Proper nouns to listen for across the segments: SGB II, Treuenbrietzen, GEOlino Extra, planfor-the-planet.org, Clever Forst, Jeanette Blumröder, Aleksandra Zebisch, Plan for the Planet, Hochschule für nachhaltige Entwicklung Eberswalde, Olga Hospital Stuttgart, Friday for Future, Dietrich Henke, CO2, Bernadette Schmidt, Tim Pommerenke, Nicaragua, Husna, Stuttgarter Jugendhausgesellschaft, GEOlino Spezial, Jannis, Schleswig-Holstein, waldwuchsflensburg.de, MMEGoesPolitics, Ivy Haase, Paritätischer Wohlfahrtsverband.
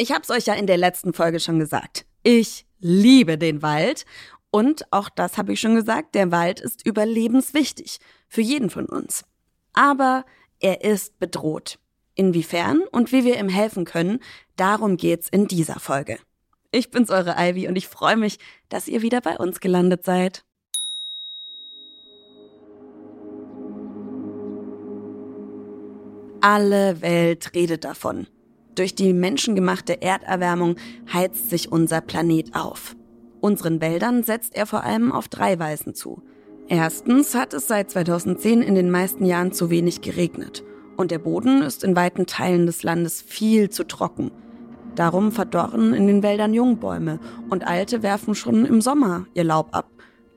Ich hab's euch ja in der letzten Folge schon gesagt. Ich liebe den Wald. Und auch das habe ich schon gesagt, der Wald ist überlebenswichtig. Für jeden von uns. Aber er ist bedroht. Inwiefern und wie wir ihm helfen können, darum geht's in dieser Folge. Ich bin's, eure Ivy, und ich freue mich, dass ihr wieder bei uns gelandet seid. Alle Welt redet davon. Durch die menschengemachte Erderwärmung heizt sich unser Planet auf. Unseren Wäldern setzt er vor allem auf drei Weisen zu. Erstens hat es seit 2010 in den meisten Jahren zu wenig geregnet. Und der Boden ist in weiten Teilen des Landes viel zu trocken. Darum verdorren in den Wäldern Jungbäume und alte werfen schon im Sommer ihr Laub ab,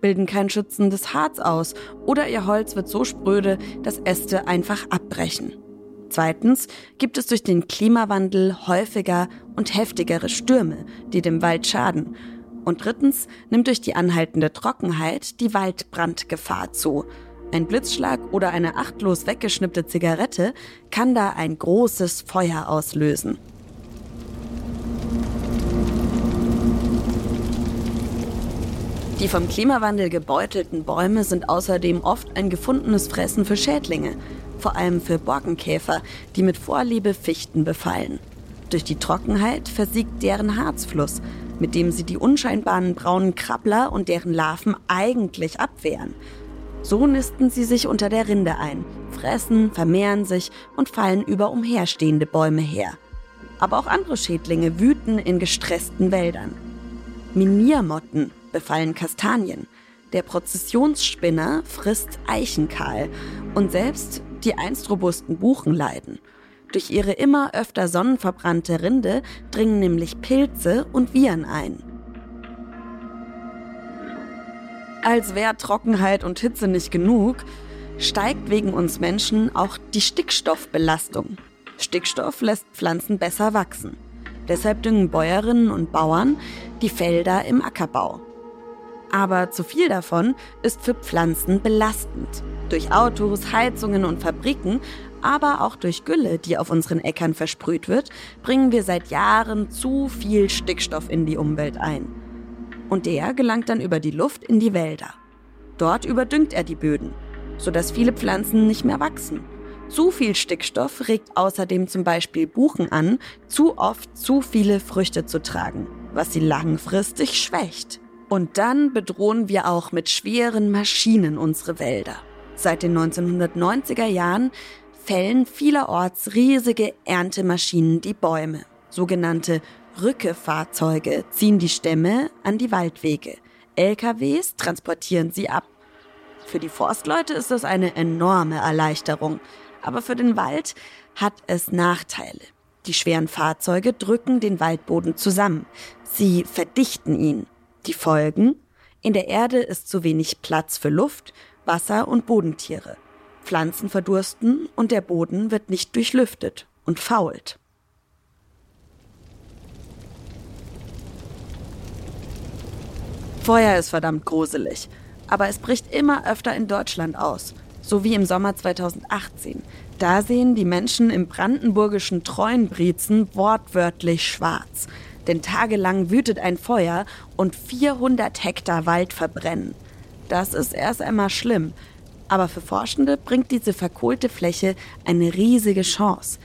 bilden kein schützendes Harz aus oder ihr Holz wird so spröde, dass Äste einfach abbrechen. Zweitens gibt es durch den Klimawandel häufiger und heftigere Stürme, die dem Wald schaden. Und drittens nimmt durch die anhaltende Trockenheit die Waldbrandgefahr zu. Ein Blitzschlag oder eine achtlos weggeschnippte Zigarette kann da ein großes Feuer auslösen. Die vom Klimawandel gebeutelten Bäume sind außerdem oft ein gefundenes Fressen für Schädlinge. Vor allem für Borkenkäfer, die mit Vorliebe Fichten befallen. Durch die Trockenheit versiegt deren Harzfluss, mit dem sie die unscheinbaren braunen Krabbler und deren Larven eigentlich abwehren. So nisten sie sich unter der Rinde ein, fressen, vermehren sich und fallen über umherstehende Bäume her. Aber auch andere Schädlinge wüten in gestressten Wäldern. Miniermotten befallen Kastanien, der Prozessionsspinner frisst Eichenkahl und selbst die einst robusten Buchen leiden. Durch ihre immer öfter sonnenverbrannte Rinde dringen nämlich Pilze und Viren ein. Als wäre Trockenheit und Hitze nicht genug, steigt wegen uns Menschen auch die Stickstoffbelastung. Stickstoff lässt Pflanzen besser wachsen. Deshalb düngen Bäuerinnen und Bauern die Felder im Ackerbau. Aber zu viel davon ist für Pflanzen belastend. Durch Autos, Heizungen und Fabriken, aber auch durch Gülle, die auf unseren Äckern versprüht wird, bringen wir seit Jahren zu viel Stickstoff in die Umwelt ein. Und der gelangt dann über die Luft in die Wälder. Dort überdüngt er die Böden, sodass viele Pflanzen nicht mehr wachsen. Zu viel Stickstoff regt außerdem zum Beispiel Buchen an, zu oft zu viele Früchte zu tragen, was sie langfristig schwächt. Und dann bedrohen wir auch mit schweren Maschinen unsere Wälder. Seit den 1990er Jahren fällen vielerorts riesige Erntemaschinen die Bäume. Sogenannte Rückefahrzeuge ziehen die Stämme an die Waldwege. LKWs transportieren sie ab. Für die Forstleute ist das eine enorme Erleichterung. Aber für den Wald hat es Nachteile. Die schweren Fahrzeuge drücken den Waldboden zusammen. Sie verdichten ihn. Die Folgen? In der Erde ist zu wenig Platz für Luft, Wasser und Bodentiere. Pflanzen verdursten und der Boden wird nicht durchlüftet und fault. Feuer ist verdammt gruselig, aber es bricht immer öfter in Deutschland aus, so wie im Sommer 2018. Da sehen die Menschen im brandenburgischen Treuenbrietzen wortwörtlich schwarz. Denn tagelang wütet ein Feuer und 400 Hektar Wald verbrennen. Das ist erst einmal schlimm. Aber für Forschende bringt diese verkohlte Fläche eine riesige Chance.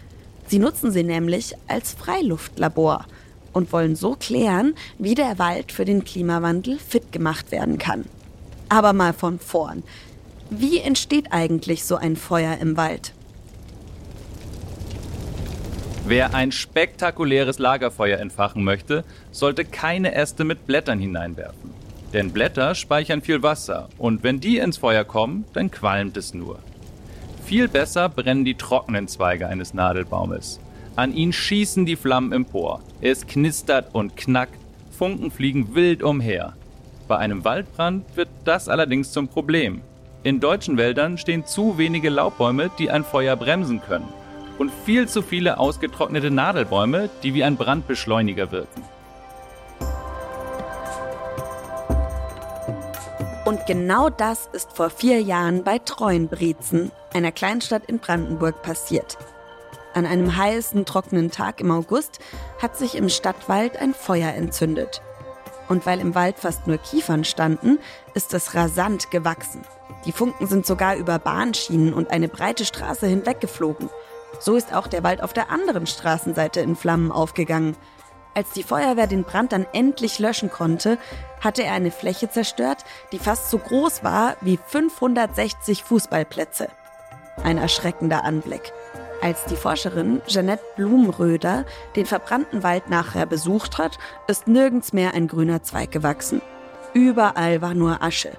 Sie nutzen sie nämlich als Freiluftlabor und wollen so klären, wie der Wald für den Klimawandel fit gemacht werden kann. Aber mal von vorn. Wie entsteht eigentlich so ein Feuer im Wald? Wer ein spektakuläres Lagerfeuer entfachen möchte, sollte keine Äste mit Blättern hineinwerfen. Denn Blätter speichern viel Wasser und wenn die ins Feuer kommen, dann qualmt es nur. Viel besser brennen die trockenen Zweige eines Nadelbaumes. An ihn schießen die Flammen empor. Es knistert und knackt. Funken fliegen wild umher. Bei einem Waldbrand wird das allerdings zum Problem. In deutschen Wäldern stehen zu wenige Laubbäume, die ein Feuer bremsen können. Und viel zu viele ausgetrocknete Nadelbäume, die wie ein Brandbeschleuniger wirken. Und genau das ist vor 4 Jahren bei Treuenbrietzen, einer Kleinstadt in Brandenburg, passiert. An einem heißen, trockenen Tag im August hat sich im Stadtwald ein Feuer entzündet. Und weil im Wald fast nur Kiefern standen, ist es rasant gewachsen. Die Funken sind sogar über Bahnschienen und eine breite Straße hinweggeflogen. So ist auch der Wald auf der anderen Straßenseite in Flammen aufgegangen. Als die Feuerwehr den Brand dann endlich löschen konnte, hatte er eine Fläche zerstört, die fast so groß war wie 560 Fußballplätze. Ein erschreckender Anblick. Als die Forscherin Jeanette Blumröder den verbrannten Wald nachher besucht hat, ist nirgends mehr ein grüner Zweig gewachsen. Überall war nur Asche.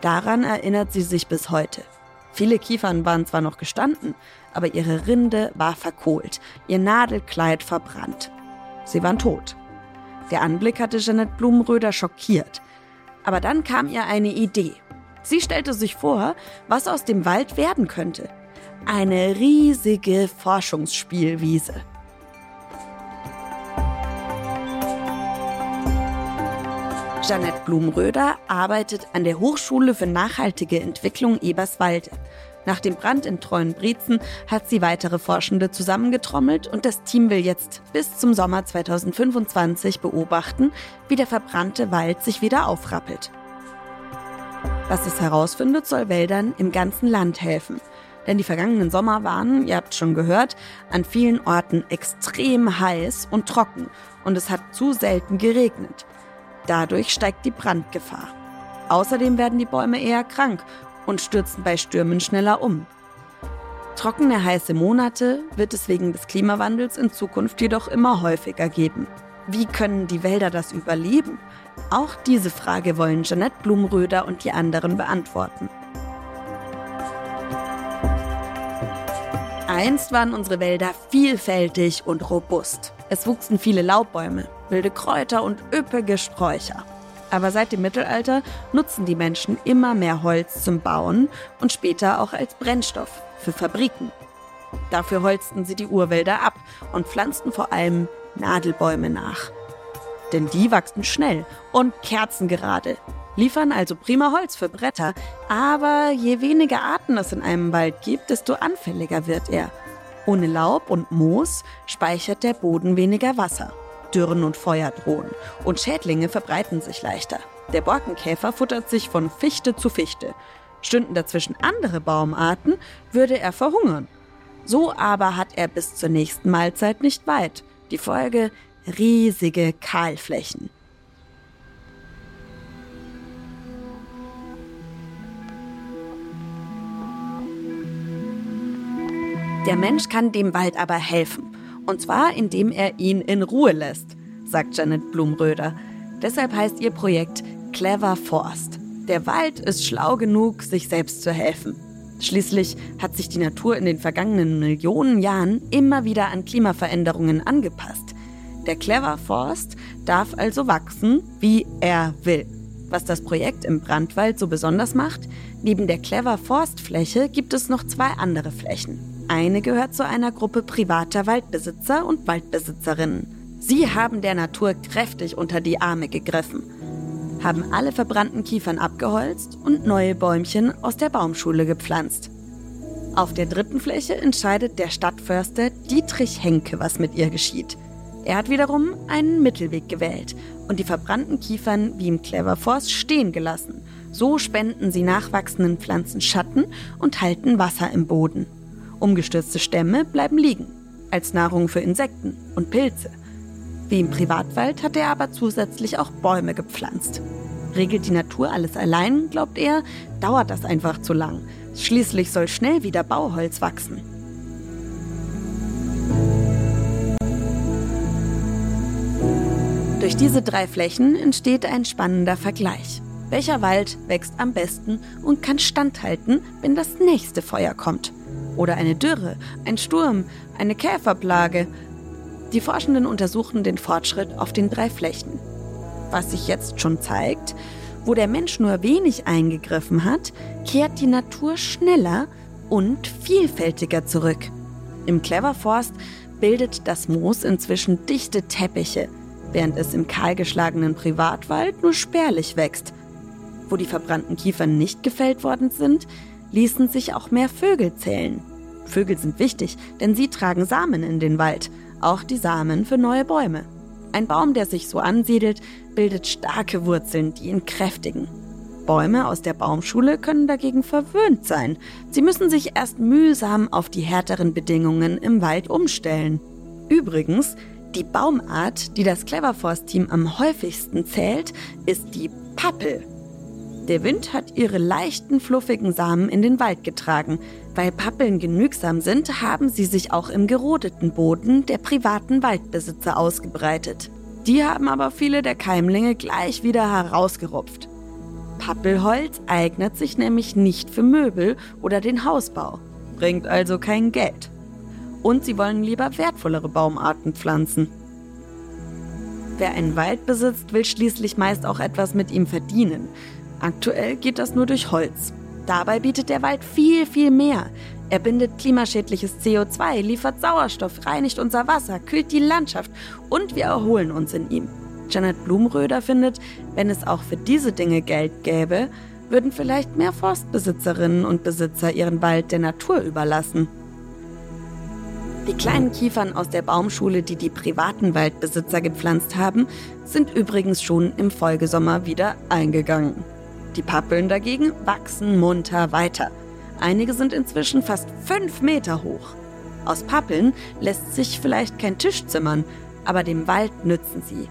Daran erinnert sie sich bis heute. Viele Kiefern waren zwar noch gestanden, aber ihre Rinde war verkohlt, ihr Nadelkleid verbrannt. Sie waren tot. Der Anblick hatte Jeanette Blumröder schockiert. Aber dann kam ihr eine Idee. Sie stellte sich vor, was aus dem Wald werden könnte. Eine riesige Forschungsspielwiese. Jeanette Blumröder arbeitet an der Hochschule für nachhaltige Entwicklung Eberswalde. Nach dem Brand in Treuenbrietzen hat sie weitere Forschende zusammengetrommelt und das Team will jetzt bis zum Sommer 2025 beobachten, wie der verbrannte Wald sich wieder aufrappelt. Was es herausfindet, soll Wäldern im ganzen Land helfen. Denn die vergangenen Sommer waren, ihr habt schon gehört, an vielen Orten extrem heiß und trocken und es hat zu selten geregnet. Dadurch steigt die Brandgefahr. Außerdem werden die Bäume eher krank und stürzen bei Stürmen schneller um. Trockene, heiße Monate wird es wegen des Klimawandels in Zukunft jedoch immer häufiger geben. Wie können die Wälder das überleben? Auch diese Frage wollen Jeanette Blumröder und die anderen beantworten. Einst waren unsere Wälder vielfältig und robust. Es wuchsen viele Laubbäume, wilde Kräuter und üppige Sträucher. Aber seit dem Mittelalter nutzen die Menschen immer mehr Holz zum Bauen und später auch als Brennstoff für Fabriken. Dafür holzten sie die Urwälder ab und pflanzten vor allem Nadelbäume nach. Denn die wachsen schnell und kerzengerade, liefern also prima Holz für Bretter. Aber je weniger Arten es in einem Wald gibt, desto anfälliger wird er. Ohne Laub und Moos speichert der Boden weniger Wasser. Dürren und Feuer drohen und Schädlinge verbreiten sich leichter. Der Borkenkäfer futtert sich von Fichte zu Fichte. Stünden dazwischen andere Baumarten, würde er verhungern. So aber hat er bis zur nächsten Mahlzeit nicht weit. Die Folge: riesige Kahlflächen. Der Mensch kann dem Wald aber helfen. Und zwar, indem er ihn in Ruhe lässt, sagt Jeanette Blumröder. Deshalb heißt ihr Projekt Clever Forst. Der Wald ist schlau genug, sich selbst zu helfen. Schließlich hat sich die Natur in den vergangenen Millionen Jahren immer wieder an Klimaveränderungen angepasst. Der Clever Forst darf also wachsen, wie er will. Was das Projekt im Brandwald so besonders macht: neben der Clever Forstfläche gibt es noch 2 andere Flächen. Eine gehört zu einer Gruppe privater Waldbesitzer und Waldbesitzerinnen. Sie haben der Natur kräftig unter die Arme gegriffen, haben alle verbrannten Kiefern abgeholzt und neue Bäumchen aus der Baumschule gepflanzt. Auf der 3. Fläche entscheidet der Stadtförster Dietrich Henke, was mit ihr geschieht. Er hat wiederum einen Mittelweg gewählt und die verbrannten Kiefern wie im Clever Forst stehen gelassen. So spenden sie nachwachsenden Pflanzen Schatten und halten Wasser im Boden. Umgestürzte Stämme bleiben liegen, als Nahrung für Insekten und Pilze. Wie im Privatwald hat er aber zusätzlich auch Bäume gepflanzt. Regelt die Natur alles allein, glaubt er, dauert das einfach zu lang. Schließlich soll schnell wieder Bauholz wachsen. Durch diese 3 Flächen entsteht ein spannender Vergleich. Welcher Wald wächst am besten und kann standhalten, wenn das nächste Feuer kommt? Oder eine Dürre, ein Sturm, eine Käferplage. Die Forschenden untersuchen den Fortschritt auf den 3 Flächen. Was sich jetzt schon zeigt, wo der Mensch nur wenig eingegriffen hat, kehrt die Natur schneller und vielfältiger zurück. Im Clever Forst bildet das Moos inzwischen dichte Teppiche, während es im kahlgeschlagenen Privatwald nur spärlich wächst. Wo die verbrannten Kiefer nicht gefällt worden sind, ließen sich auch mehr Vögel zählen. Vögel sind wichtig, denn sie tragen Samen in den Wald, auch die Samen für neue Bäume. Ein Baum, der sich so ansiedelt, bildet starke Wurzeln, die ihn kräftigen. Bäume aus der Baumschule können dagegen verwöhnt sein. Sie müssen sich erst mühsam auf die härteren Bedingungen im Wald umstellen. Übrigens, die Baumart, die das Clever Forst-Team am häufigsten zählt, ist die Pappel. Der Wind hat ihre leichten, fluffigen Samen in den Wald getragen. Weil Pappeln genügsam sind, haben sie sich auch im gerodeten Boden der privaten Waldbesitzer ausgebreitet. Die haben aber viele der Keimlinge gleich wieder herausgerupft. Pappelholz eignet sich nämlich nicht für Möbel oder den Hausbau, bringt also kein Geld. Und sie wollen lieber wertvollere Baumarten pflanzen. Wer einen Wald besitzt, will schließlich meist auch etwas mit ihm verdienen. Aktuell geht das nur durch Holz. Dabei bietet der Wald viel, viel mehr. Er bindet klimaschädliches CO2, liefert Sauerstoff, reinigt unser Wasser, kühlt die Landschaft und wir erholen uns in ihm. Jeanette Blumröder findet, wenn es auch für diese Dinge Geld gäbe, würden vielleicht mehr Forstbesitzerinnen und Besitzer ihren Wald der Natur überlassen. Die kleinen Kiefern aus der Baumschule, die die privaten Waldbesitzer gepflanzt haben, sind übrigens schon im Folgesommer wieder eingegangen. Die Pappeln dagegen wachsen munter weiter. Einige sind inzwischen fast 5 Meter hoch. Aus Pappeln lässt sich vielleicht kein Tisch zimmern, aber dem Wald nützen sie.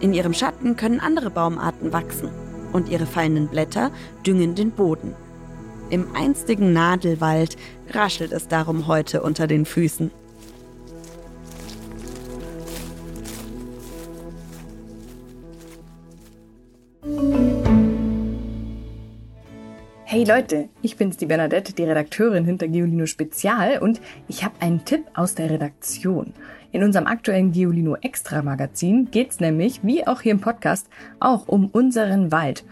In ihrem Schatten können andere Baumarten wachsen und ihre feinen Blätter düngen den Boden. Im einstigen Nadelwald raschelt es darum heute unter den Füßen. Hey Leute, ich bin's, die Bernadette, die Redakteurin hinter GEOlino Spezial und ich habe einen Tipp aus der Redaktion. In unserem aktuellen GEOlino Extra Magazin geht's nämlich, wie auch hier im Podcast, auch um unseren Wald.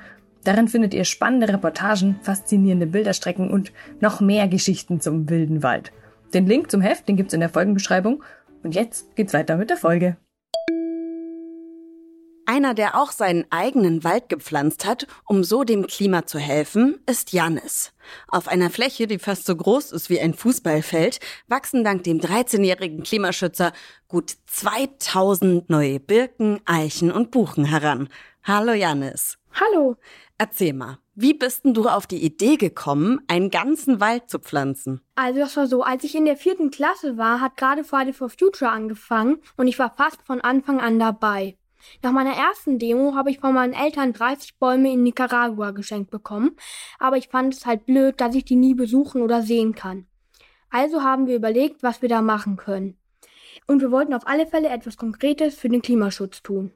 Darin findet ihr spannende Reportagen, faszinierende Bilderstrecken und noch mehr Geschichten zum wilden Wald. Den Link zum Heft, den gibt's in der Folgenbeschreibung und jetzt geht's weiter mit der Folge. Einer, der auch seinen eigenen Wald gepflanzt hat, um so dem Klima zu helfen, ist Jannis. Auf einer Fläche, die fast so groß ist wie ein Fußballfeld, wachsen dank dem 13-jährigen Klimaschützer gut 2000 neue Birken, Eichen und Buchen heran. Hallo Jannis. Hallo. Erzähl mal, wie bist denn du auf die Idee gekommen, einen ganzen Wald zu pflanzen? Also das war so, als ich in der 4. Klasse war, hat gerade Friday for Future angefangen und ich war fast von Anfang an dabei. Nach meiner ersten Demo habe ich von meinen Eltern 30 Bäume in Nicaragua geschenkt bekommen, aber ich fand es halt blöd, dass ich die nie besuchen oder sehen kann. Also haben wir überlegt, was wir da machen können. Und wir wollten auf alle Fälle etwas Konkretes für den Klimaschutz tun.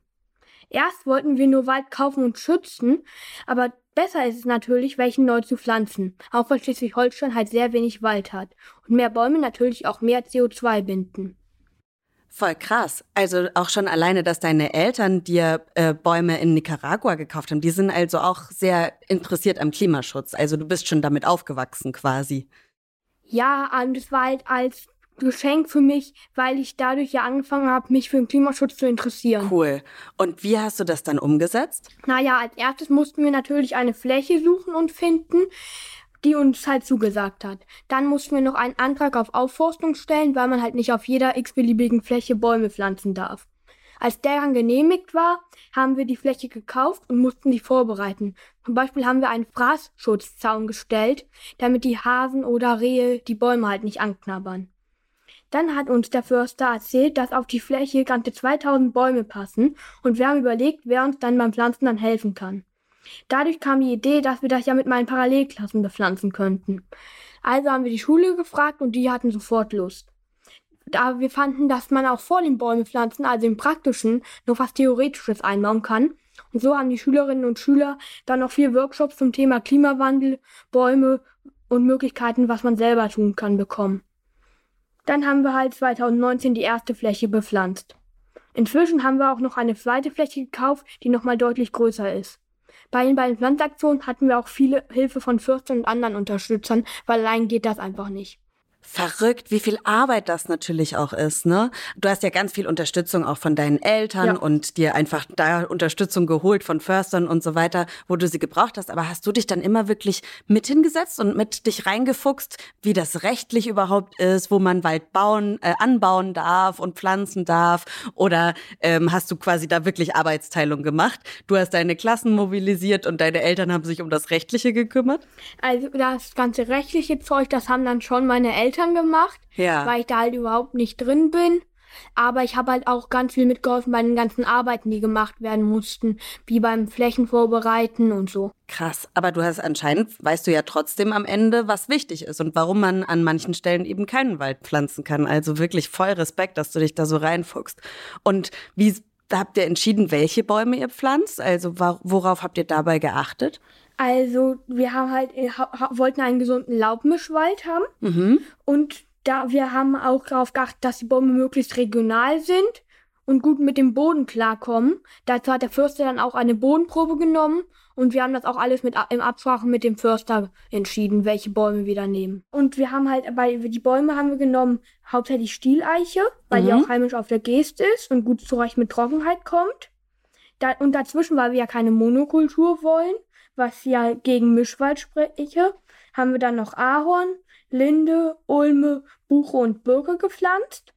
Erst wollten wir nur Wald kaufen und schützen, aber besser ist es natürlich, welchen neu zu pflanzen, auch weil Schleswig-Holstein halt sehr wenig Wald hat und mehr Bäume natürlich auch mehr CO2 binden. Voll krass. Also auch schon alleine, dass deine Eltern dir Bäume in Nicaragua gekauft haben. Die sind also auch sehr interessiert am Klimaschutz. Also du bist schon damit aufgewachsen quasi. Ja, und es war halt als Geschenk für mich, weil ich dadurch ja angefangen habe, mich für den Klimaschutz zu interessieren. Cool. Und wie hast du das dann umgesetzt? Naja, als erstes mussten wir natürlich eine Fläche suchen und finden, die uns halt zugesagt hat. Dann mussten wir noch einen Antrag auf Aufforstung stellen, weil man halt nicht auf jeder x-beliebigen Fläche Bäume pflanzen darf. Als der dann genehmigt war, haben wir die Fläche gekauft und mussten die vorbereiten. Zum Beispiel haben wir einen Fraßschutzzaun gestellt, damit die Hasen oder Rehe die Bäume halt nicht anknabbern. Dann hat uns der Förster erzählt, dass auf die Fläche ganze 2000 Bäume passen und wir haben überlegt, wer uns dann beim Pflanzen dann helfen kann. Dadurch kam die Idee, dass wir das ja mit meinen Parallelklassen bepflanzen könnten. Also haben wir die Schule gefragt und die hatten sofort Lust. Aber wir fanden, dass man auch vor den Bäumen pflanzen, also im Praktischen, noch was Theoretisches einbauen kann. Und so haben die Schülerinnen und Schüler dann noch 4 Workshops zum Thema Klimawandel, Bäume und Möglichkeiten, was man selber tun kann, bekommen. Dann haben wir halt 2019 die erste Fläche bepflanzt. Inzwischen haben wir auch noch eine zweite Fläche gekauft, die nochmal deutlich größer ist. Bei den beiden Pflanzaktionen hatten wir auch viele Hilfe von Fürsten und anderen Unterstützern, weil allein geht das einfach nicht. Verrückt, wie viel Arbeit das natürlich auch ist, ne? Du hast ja ganz viel Unterstützung auch von deinen Eltern und dir einfach da Unterstützung geholt von Förstern und so weiter, wo du sie gebraucht hast. Aber hast du dich dann immer wirklich mit hingesetzt und mit dich reingefuchst, wie das rechtlich überhaupt ist, wo man Wald anbauen darf und pflanzen darf? Oder hast du quasi da wirklich Arbeitsteilung gemacht? Du hast deine Klassen mobilisiert und deine Eltern haben sich um das Rechtliche gekümmert? Also das ganze rechtliche Zeug, das haben dann schon meine Eltern gemacht, weil ich da halt überhaupt nicht drin bin. Aber ich habe halt auch ganz viel mitgeholfen bei den ganzen Arbeiten, die gemacht werden mussten, wie beim Flächenvorbereiten und so. Krass, aber du hast anscheinend, weißt du ja trotzdem am Ende, was wichtig ist und warum man an manchen Stellen eben keinen Wald pflanzen kann. Also wirklich voll Respekt, dass du dich da so reinfuchst. Und wie habt ihr entschieden, welche Bäume ihr pflanzt? Also worauf habt ihr dabei geachtet? Also wir haben halt wollten einen gesunden Laubmischwald haben und da wir haben auch darauf geachtet, dass die Bäume möglichst regional sind und gut mit dem Boden klarkommen. Dazu hat der Förster dann auch eine Bodenprobe genommen und wir haben das auch alles in Absprache mit dem Förster entschieden, welche Bäume wir da nehmen. Und wir haben halt die Bäume haben wir genommen, hauptsächlich Stieleiche, weil die auch heimisch auf der Geest ist und gut zurecht mit Trockenheit kommt. Und dazwischen, weil wir ja keine Monokultur wollen, was ja gegen Mischwald spreche, haben wir dann noch Ahorn, Linde, Ulme, Buche und Birke gepflanzt.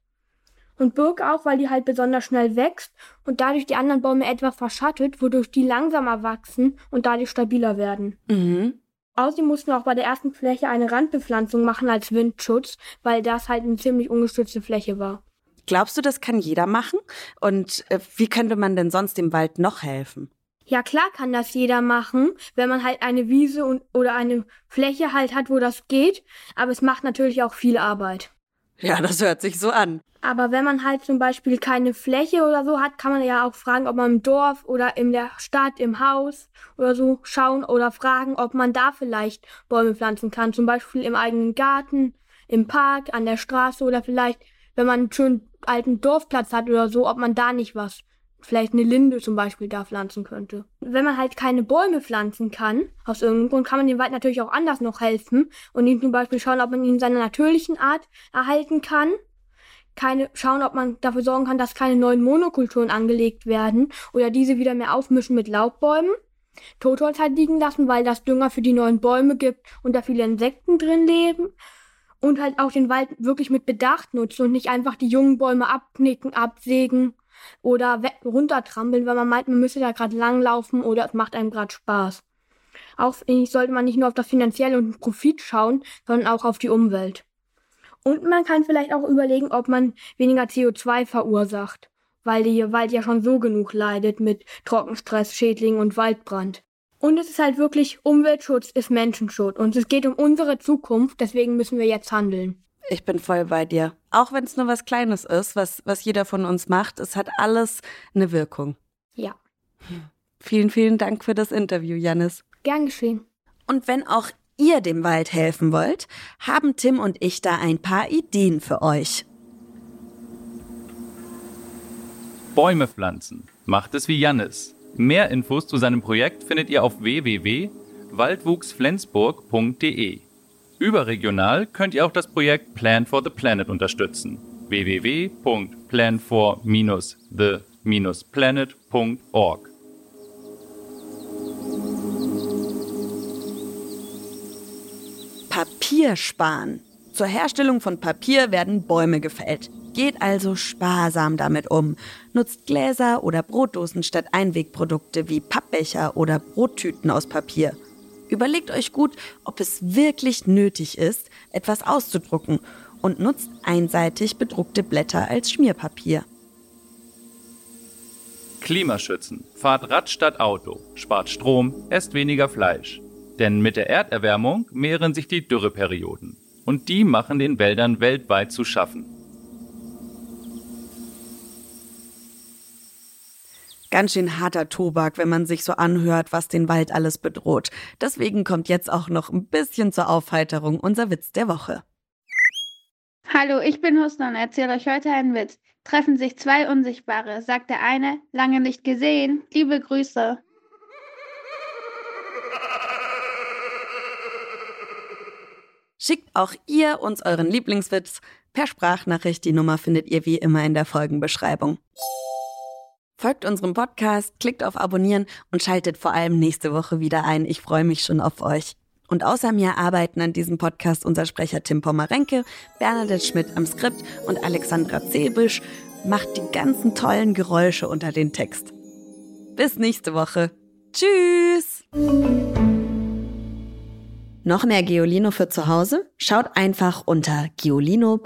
Und Birke auch, weil die halt besonders schnell wächst und dadurch die anderen Bäume etwas verschattet, wodurch die langsamer wachsen und dadurch stabiler werden. Mhm. Außerdem mussten wir auch bei der ersten Fläche eine Randbepflanzung machen als Windschutz, weil das halt eine ziemlich ungestützte Fläche war. Glaubst du, das kann jeder machen? Und wie könnte man denn sonst dem Wald noch helfen? Ja, klar kann das jeder machen, wenn man halt eine Wiese oder eine Fläche halt hat, wo das geht. Aber es macht natürlich auch viel Arbeit. Ja, das hört sich so an. Aber wenn man halt zum Beispiel keine Fläche oder so hat, kann man ja auch fragen, ob man im Dorf oder in der Stadt, im Haus oder so schauen oder fragen, ob man da vielleicht Bäume pflanzen kann. Zum Beispiel im eigenen Garten, im Park, an der Straße oder vielleicht, wenn man einen schönen alten Dorfplatz hat oder so, ob man da nicht was vielleicht eine Linde zum Beispiel da pflanzen könnte. Wenn man halt keine Bäume pflanzen kann, aus irgendeinem Grund, kann man dem Wald natürlich auch anders noch helfen und ihm zum Beispiel schauen, ob man ihn in seiner natürlichen Art erhalten kann. Schauen, ob man dafür sorgen kann, dass keine neuen Monokulturen angelegt werden oder diese wieder mehr aufmischen mit Laubbäumen. Totholz halt liegen lassen, weil das Dünger für die neuen Bäume gibt und da viele Insekten drin leben. Und halt auch den Wald wirklich mit Bedacht nutzen und nicht einfach die jungen Bäume abknicken, absägen oder runtertrampeln, weil man meint, man müsste da gerade langlaufen oder es macht einem gerade Spaß. Auch sollte man nicht nur auf das Finanzielle und den Profit schauen, sondern auch auf die Umwelt. Und man kann vielleicht auch überlegen, ob man weniger CO2 verursacht, weil der Wald ja schon so genug leidet mit Trockenstress, Schädlingen und Waldbrand. Und es ist halt wirklich, Umweltschutz ist Menschenschutz und es geht um unsere Zukunft, deswegen müssen wir jetzt handeln. Ich bin voll bei dir. Auch wenn es nur was Kleines ist, was jeder von uns macht, es hat alles eine Wirkung. Ja. Vielen, vielen Dank für das Interview, Jannis. Gern geschehen. Und wenn auch ihr dem Wald helfen wollt, haben Tim und ich da ein paar Ideen für euch. Bäume pflanzen. Macht es wie Jannis. Mehr Infos zu seinem Projekt findet ihr auf www.waldwuchsflensburg.de. Überregional könnt ihr auch das Projekt Plan for the Planet unterstützen. www.planfor-the-planet.org. Papier sparen. Zur Herstellung von Papier werden Bäume gefällt. Geht also sparsam damit um. Nutzt Gläser oder Brotdosen statt Einwegprodukte wie Pappbecher oder Brottüten aus Papier. Überlegt euch gut, ob es wirklich nötig ist, etwas auszudrucken und nutzt einseitig bedruckte Blätter als Schmierpapier. Klimaschützen. Fahrt Rad statt Auto, spart Strom, esst weniger Fleisch. Denn mit der Erderwärmung mehren sich die Dürreperioden und die machen den Wäldern weltweit zu schaffen. Ganz schön harter Tobak, wenn man sich so anhört, was den Wald alles bedroht. Deswegen kommt jetzt auch noch ein bisschen zur Aufheiterung unser Witz der Woche. Hallo, ich bin Husna und erzähle euch heute einen Witz. Treffen sich zwei Unsichtbare, sagt der eine, lange nicht gesehen, liebe Grüße. Schickt auch ihr uns euren Lieblingswitz per Sprachnachricht. Die Nummer findet ihr wie immer in der Folgenbeschreibung. Folgt unserem Podcast, klickt auf Abonnieren und schaltet vor allem nächste Woche wieder ein. Ich freue mich schon auf euch. Und außer mir arbeiten an diesem Podcast unser Sprecher Tim Pommerenke, Bernadette Schmidt am Skript und Aleksandra Zebisch macht die ganzen tollen Geräusche unter den Text. Bis nächste Woche. Tschüss! Noch mehr GEOlino für zu Hause? Schaut einfach unter geolino.de/spezial.